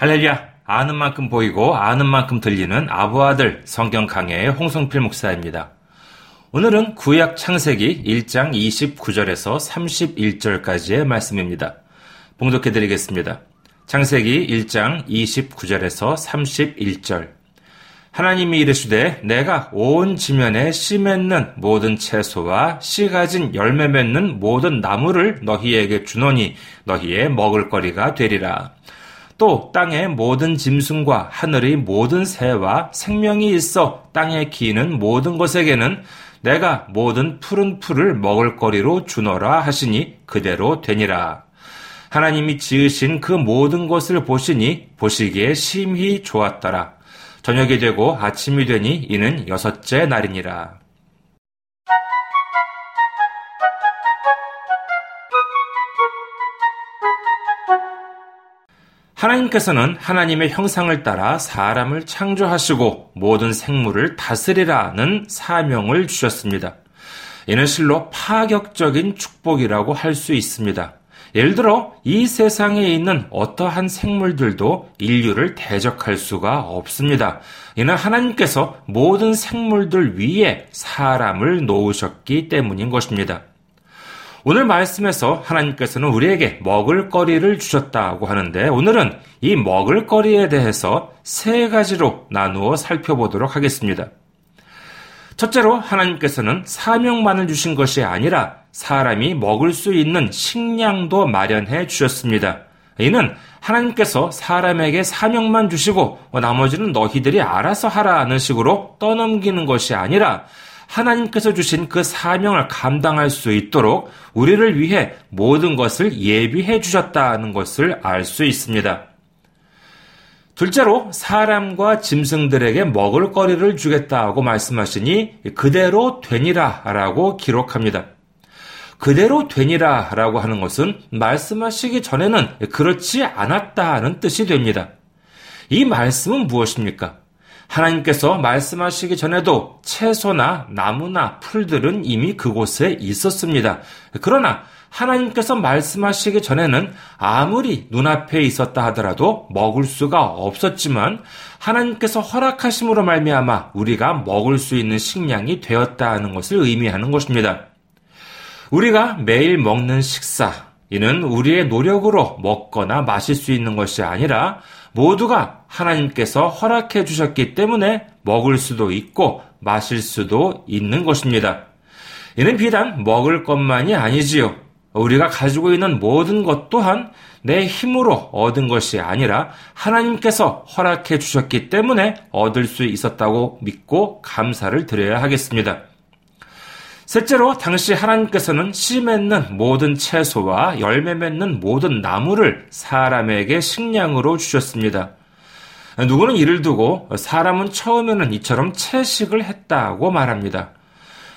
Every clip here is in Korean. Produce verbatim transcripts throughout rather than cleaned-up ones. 할렐루야! 아는 만큼 보이고 아는 만큼 들리는 아보아들 성경 강해의 홍성필 목사입니다. 오늘은 구약 창세기 일 장 이십구 절에서 삼십일 절까지의 말씀입니다. 봉독해 드리겠습니다. 창세기 일 장 이십구 절에서 삼십일 절. 하나님이 이르시되 내가 온 지면에 씨 맺는 모든 채소와 씨 가진 열매 맺는 모든 나무를 너희에게 주노니 너희의 먹을 거리가 되리라. 또 땅의 모든 짐승과 하늘의 모든 새와 생명이 있어 땅에 기는 모든 것에게는 내가 모든 푸른 풀을 먹을 거리로 주노라 하시니 그대로 되니라. 하나님이 지으신 그 모든 것을 보시니 보시기에 심히 좋았더라. 저녁이 되고 아침이 되니 이는 여섯째 날이니라. 하나님께서는 하나님의 형상을 따라 사람을 창조하시고 모든 생물을 다스리라는 사명을 주셨습니다. 이는 실로 파격적인 축복이라고 할 수 있습니다. 예를 들어 이 세상에 있는 어떠한 생물들도 인류를 대적할 수가 없습니다. 이는 하나님께서 모든 생물들 위에 사람을 놓으셨기 때문인 것입니다. 오늘 말씀에서 하나님께서는 우리에게 먹을거리를 주셨다고 하는데 오늘은 이 먹을거리에 대해서 세 가지로 나누어 살펴보도록 하겠습니다. 첫째로 하나님께서는 사명만을 주신 것이 아니라 사람이 먹을 수 있는 식량도 마련해 주셨습니다. 이는 하나님께서 사람에게 사명만 주시고 나머지는 너희들이 알아서 하라는 식으로 떠넘기는 것이 아니라 하나님께서 주신 그 사명을 감당할 수 있도록 우리를 위해 모든 것을 예비해 주셨다는 것을 알 수 있습니다. 둘째로 사람과 짐승들에게 먹을 거리를 주겠다고 말씀하시니 그대로 되니라 라고 기록합니다. 그대로 되니라 라고 하는 것은 말씀하시기 전에는 그렇지 않았다는 뜻이 됩니다. 이 말씀은 무엇입니까? 하나님께서 말씀하시기 전에도 채소나 나무나 풀들은 이미 그곳에 있었습니다. 그러나 하나님께서 말씀하시기 전에는 아무리 눈앞에 있었다 하더라도 먹을 수가 없었지만 하나님께서 허락하심으로 말미암아 우리가 먹을 수 있는 식량이 되었다는 것을 의미하는 것입니다. 우리가 매일 먹는 식사, 이는 우리의 노력으로 먹거나 마실 수 있는 것이 아니라 모두가 하나님께서 허락해 주셨기 때문에 먹을 수도 있고 마실 수도 있는 것입니다. 이는 비단 먹을 것만이 아니지요. 우리가 가지고 있는 모든 것 또한 내 힘으로 얻은 것이 아니라 하나님께서 허락해 주셨기 때문에 얻을 수 있었다고 믿고 감사를 드려야 하겠습니다. 셋째로 당시 하나님께서는 씨 맺는 모든 채소와 열매 맺는 모든 나무를 사람에게 식량으로 주셨습니다. 누구는 이를 두고 사람은 처음에는 이처럼 채식을 했다고 말합니다.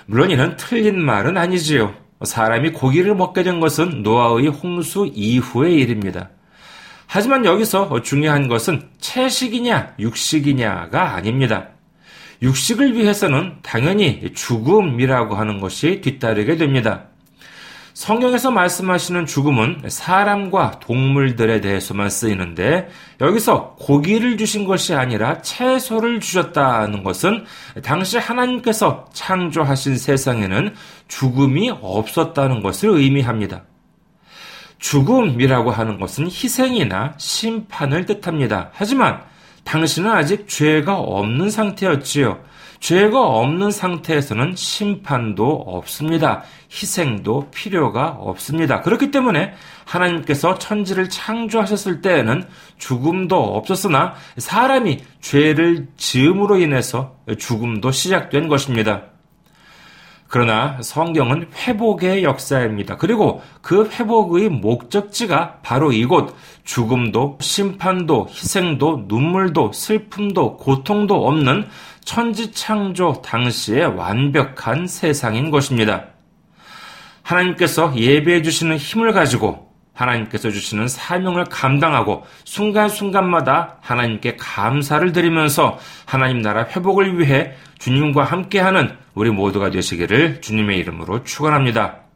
물론 이는 틀린 말은 아니지요. 사람이 고기를 먹게 된 것은 노아의 홍수 이후의 일입니다. 하지만 여기서 중요한 것은 채식이냐 육식이냐가 아닙니다. 육식을 위해서는 당연히 죽음이라고 하는 것이 뒤따르게 됩니다. 성경에서 말씀하시는 죽음은 사람과 동물들에 대해서만 쓰이는데 여기서 고기를 주신 것이 아니라 채소를 주셨다는 것은 당시 하나님께서 창조하신 세상에는 죽음이 없었다는 것을 의미합니다. 죽음이라고 하는 것은 희생이나 심판을 뜻합니다. 하지만 당신은 아직 죄가 없는 상태였지요. 죄가 없는 상태에서는 심판도 없습니다. 희생도 필요가 없습니다. 그렇기 때문에 하나님께서 천지를 창조하셨을 때에는 죽음도 없었으나 사람이 죄를 지음으로 인해서 죽음도 시작된 것입니다. 그러나 성경은 회복의 역사입니다. 그리고 그 회복의 목적지가 바로 이곳, 죽음도 심판도 희생도 눈물도 슬픔도 고통도 없는 천지창조 당시의 완벽한 세상인 것입니다. 하나님께서 예비해 주시는 힘을 가지고 하나님께서 주시는 사명을 감당하고 순간순간마다 하나님께 감사를 드리면서 하나님 나라 회복을 위해 주님과 함께하는 우리 모두가 되시기를 주님의 이름으로 축원합니다.